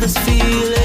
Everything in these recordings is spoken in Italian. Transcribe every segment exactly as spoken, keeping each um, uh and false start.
This feeling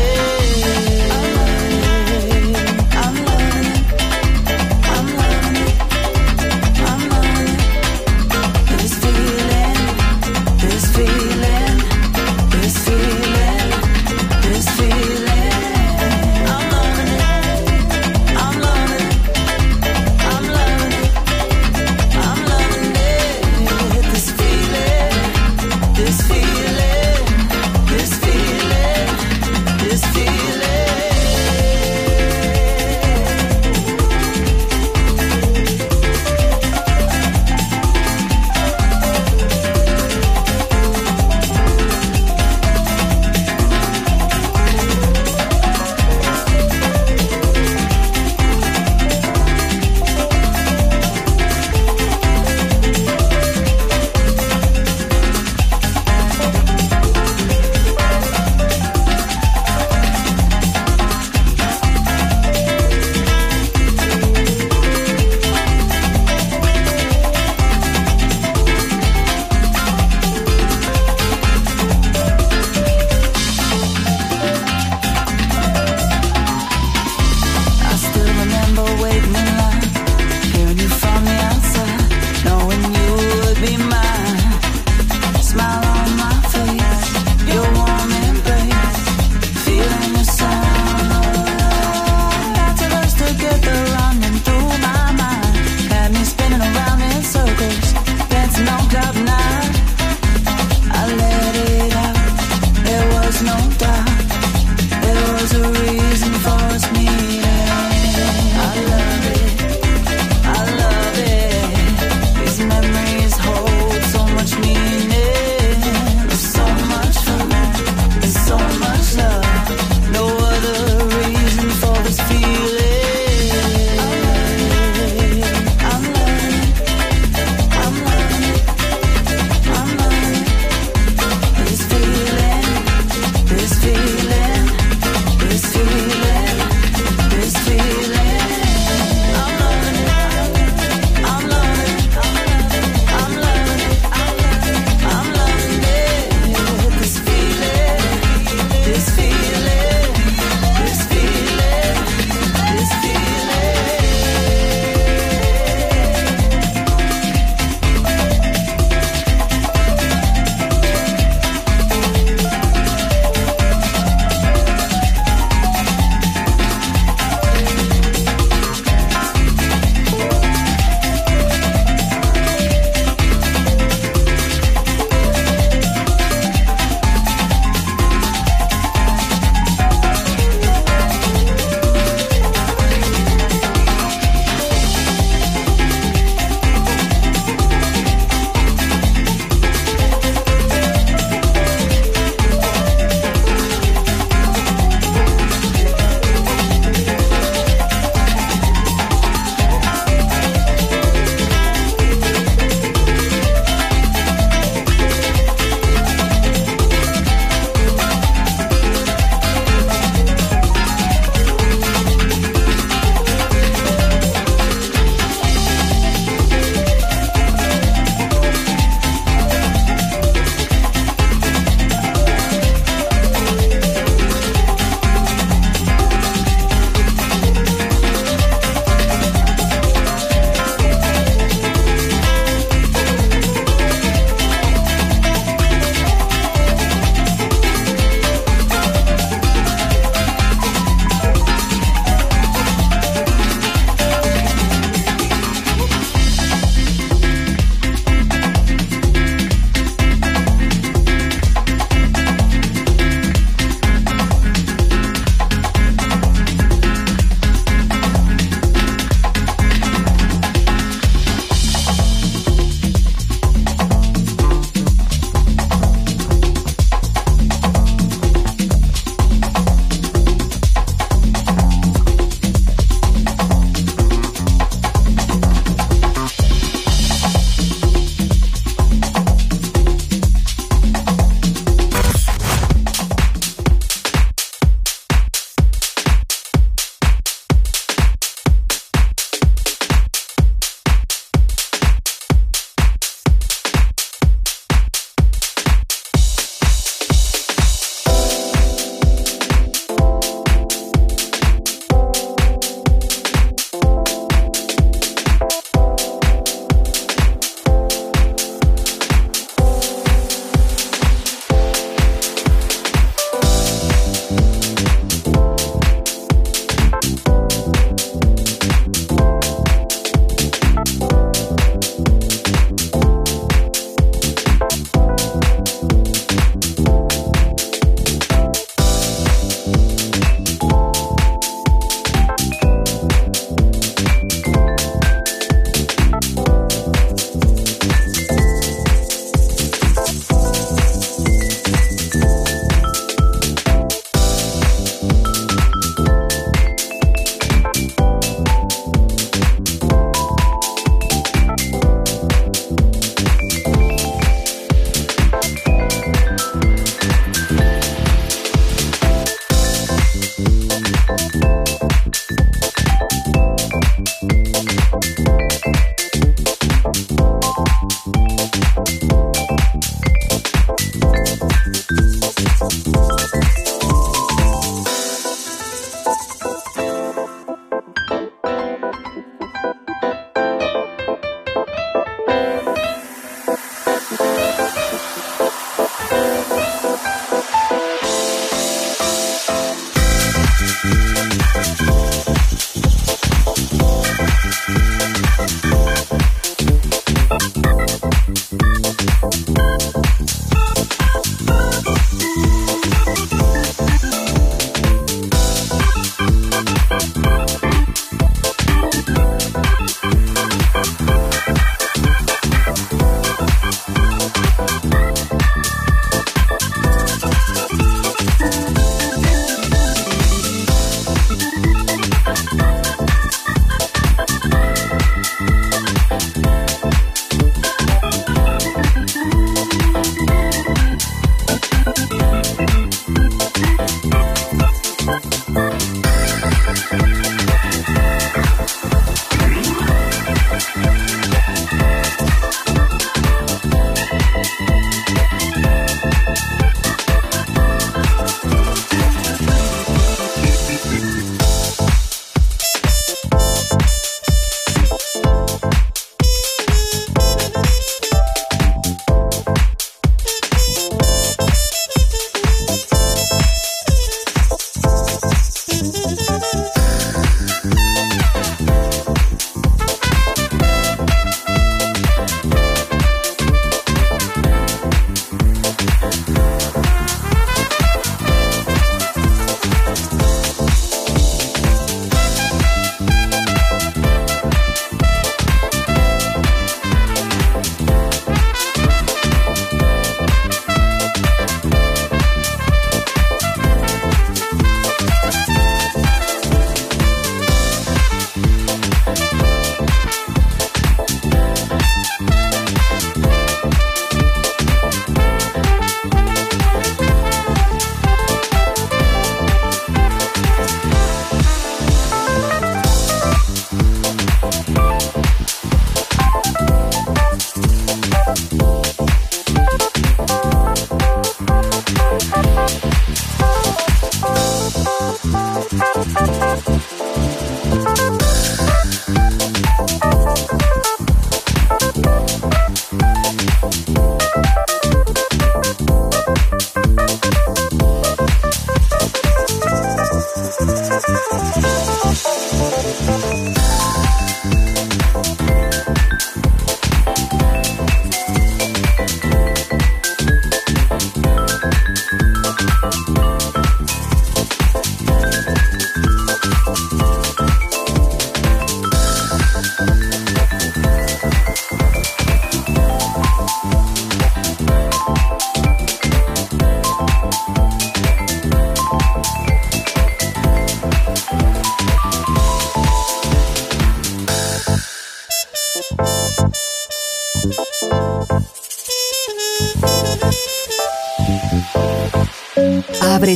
Abre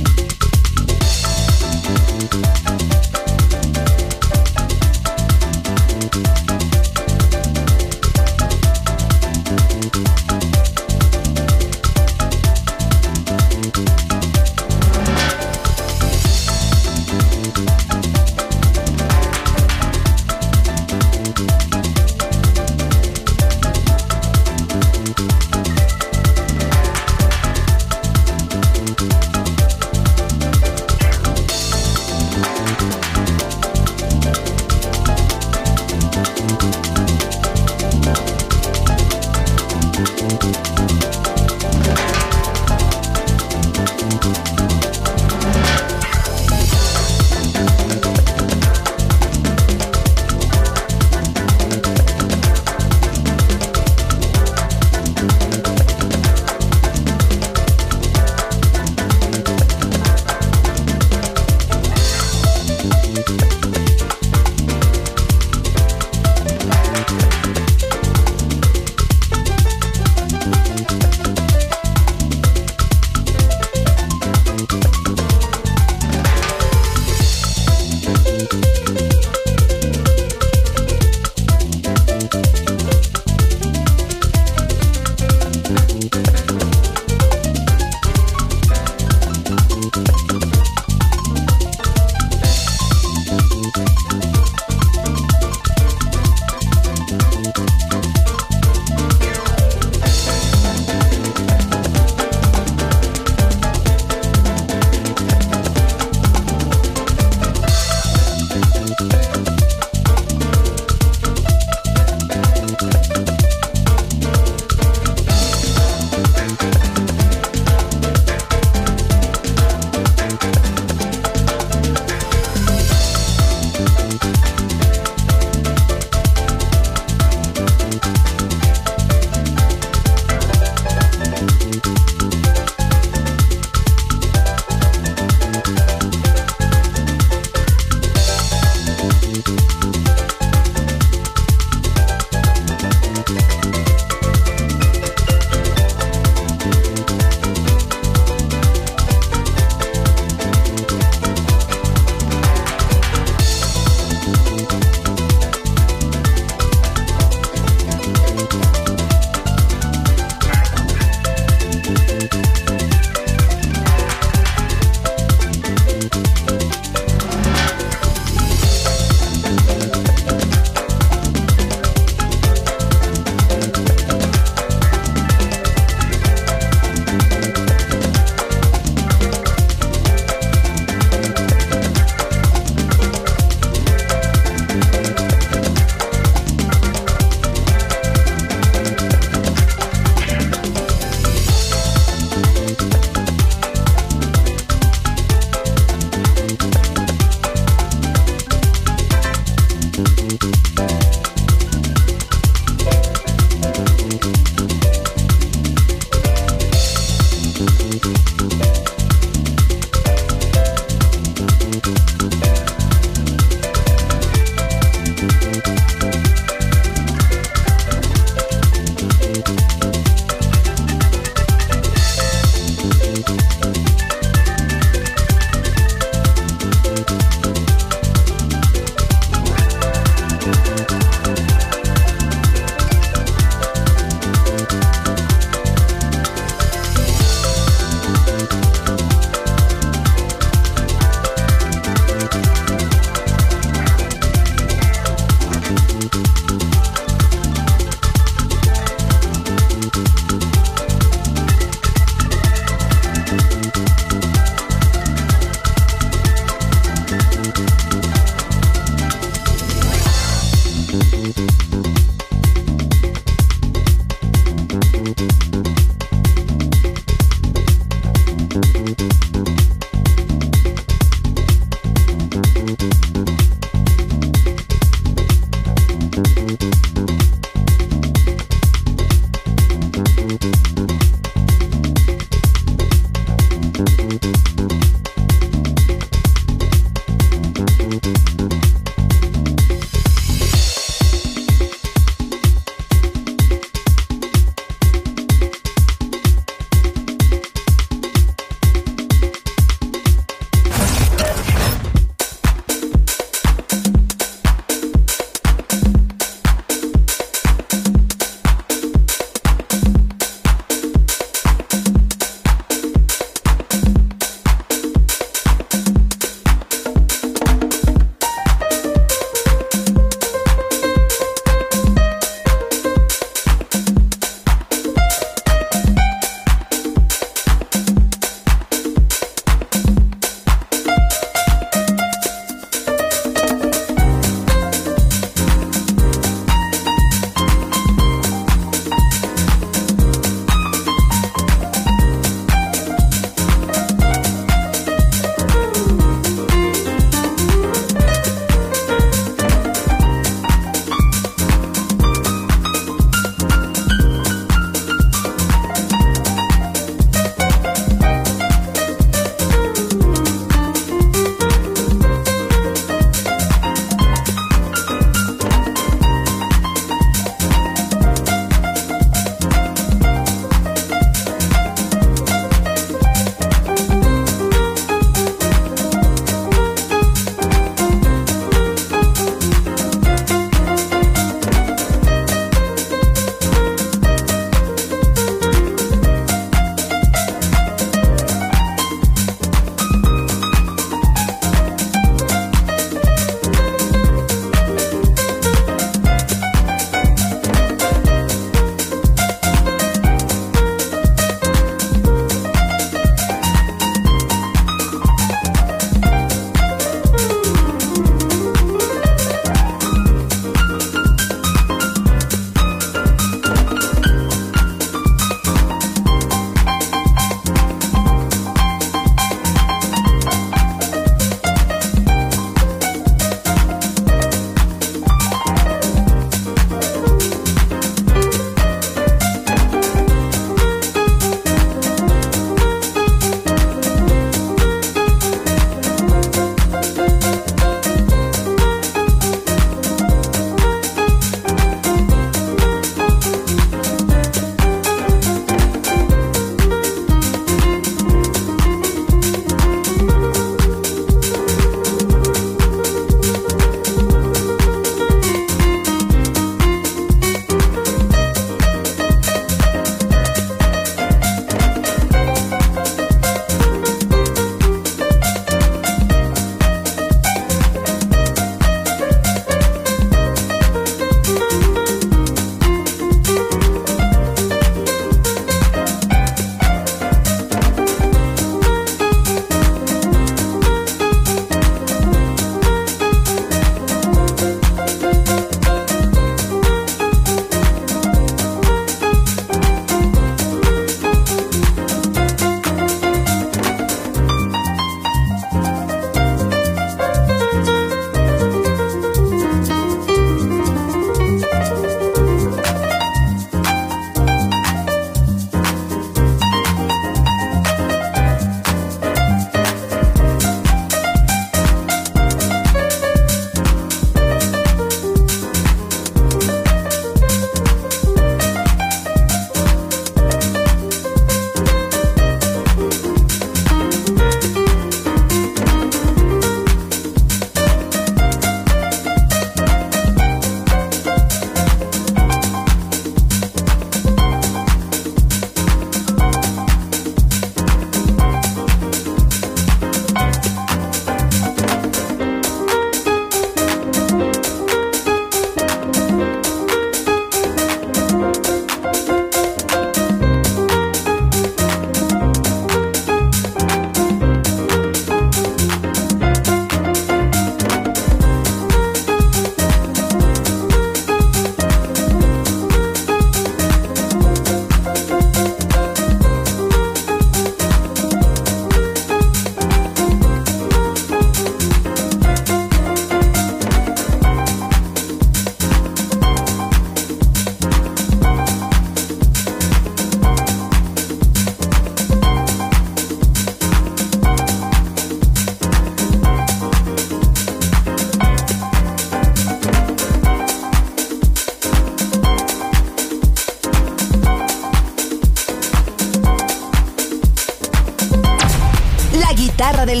Guitarra del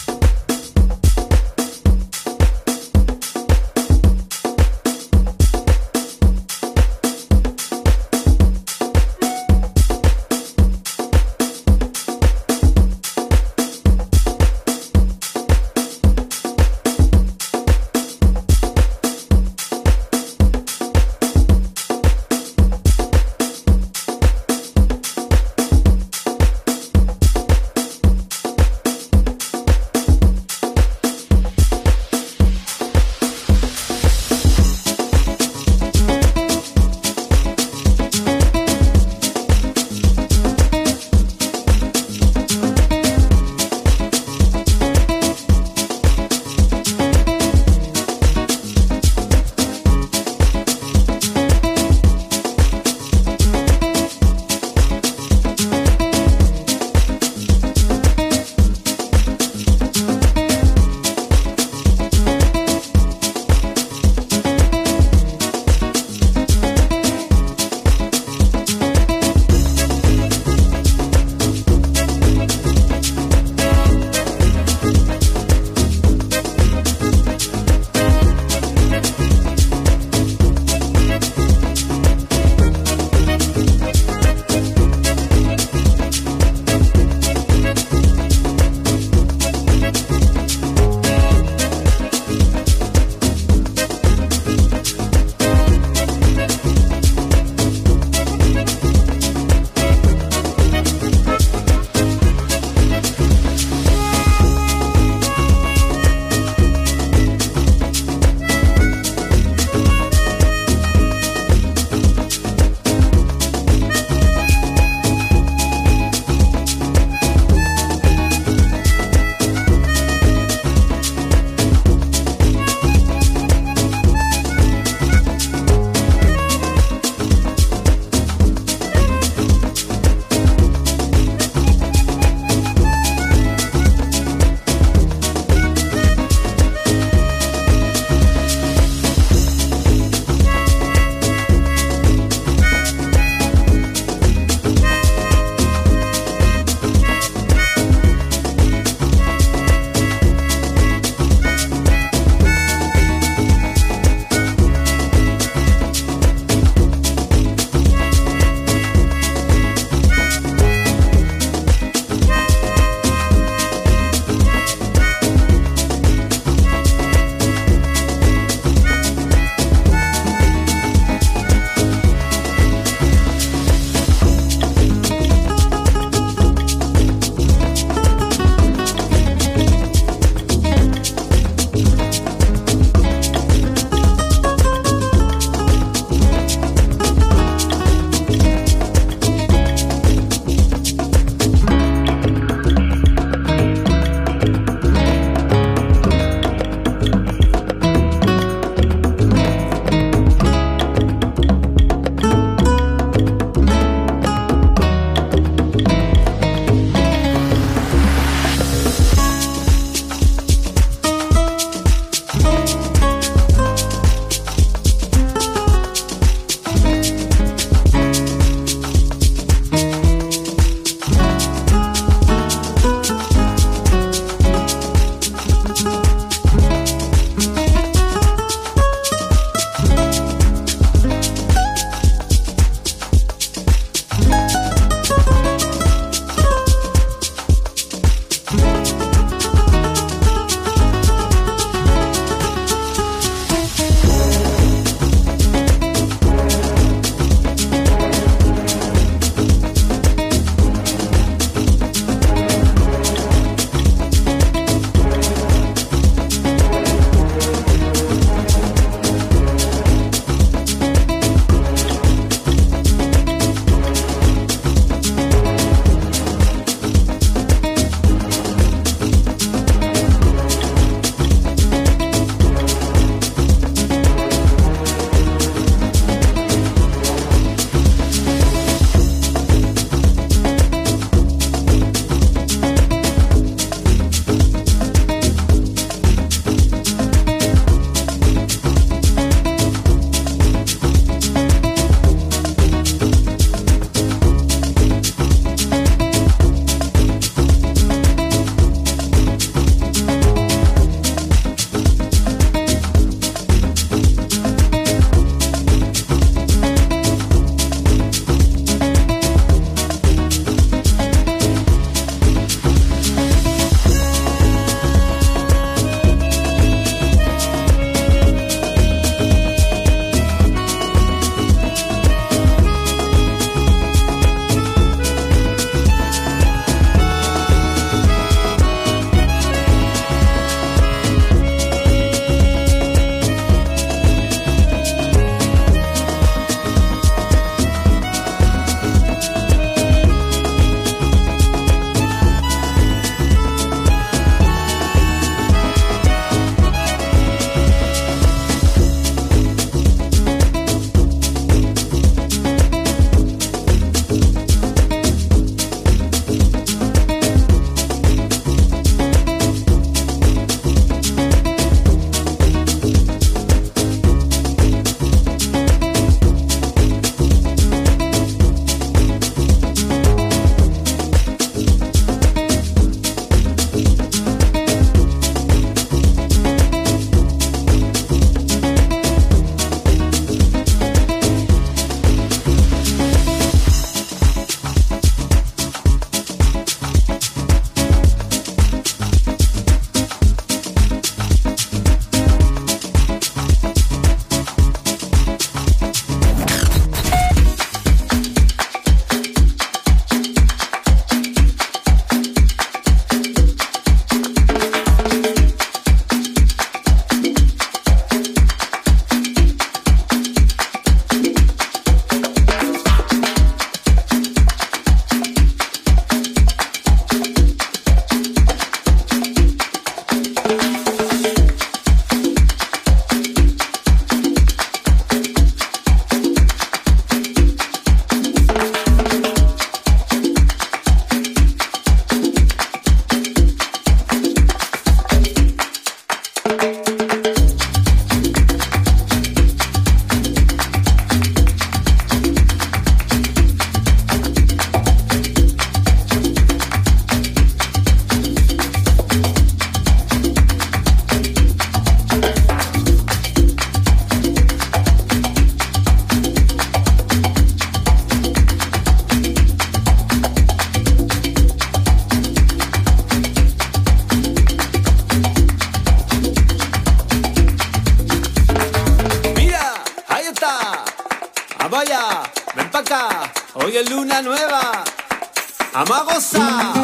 Hoy es luna nueva, vamos a gozar.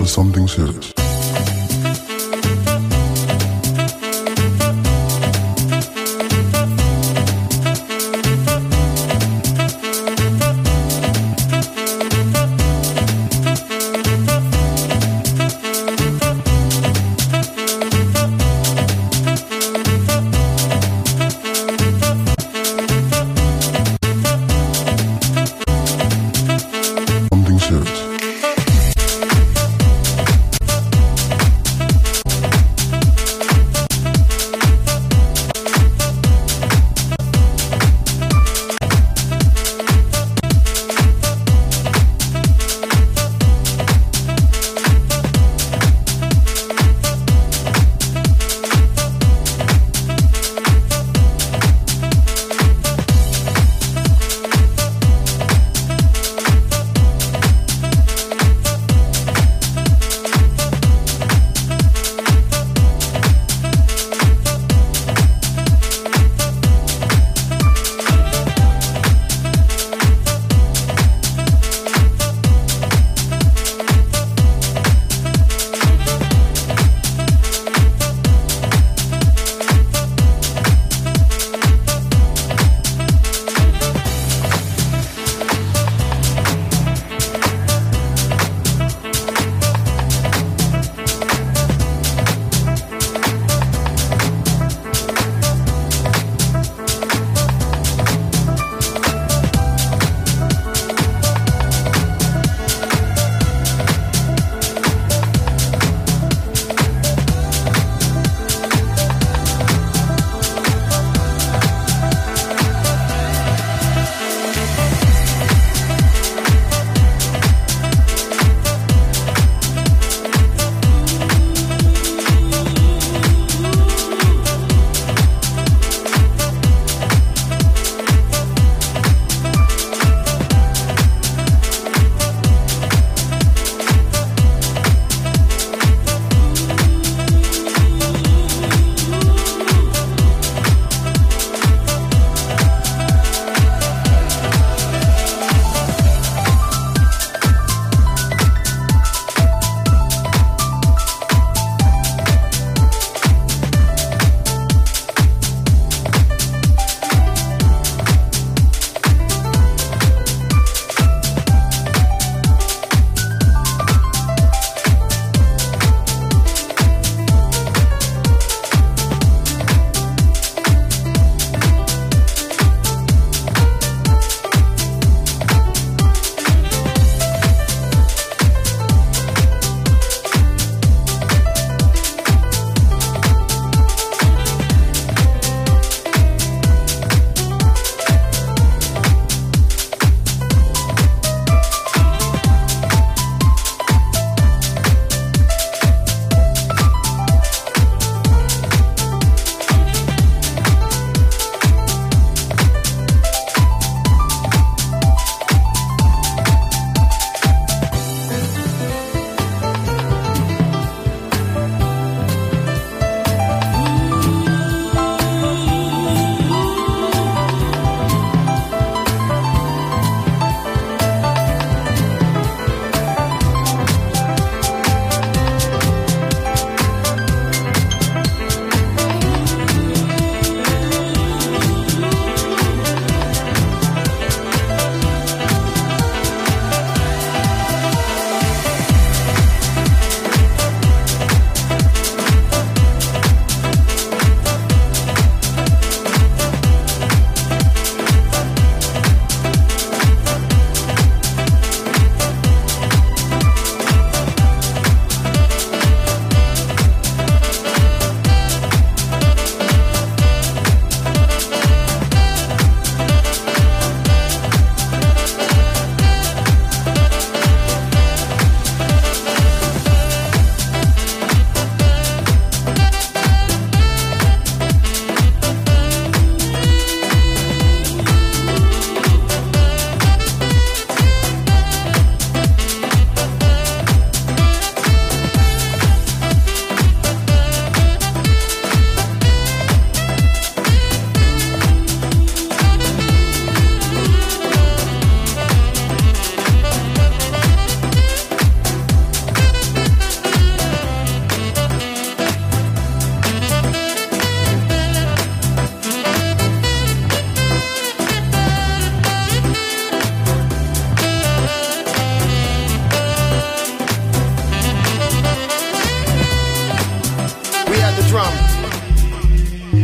for something serious. Something serious.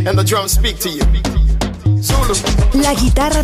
and the drums speak to you. Zulu. La Guitarra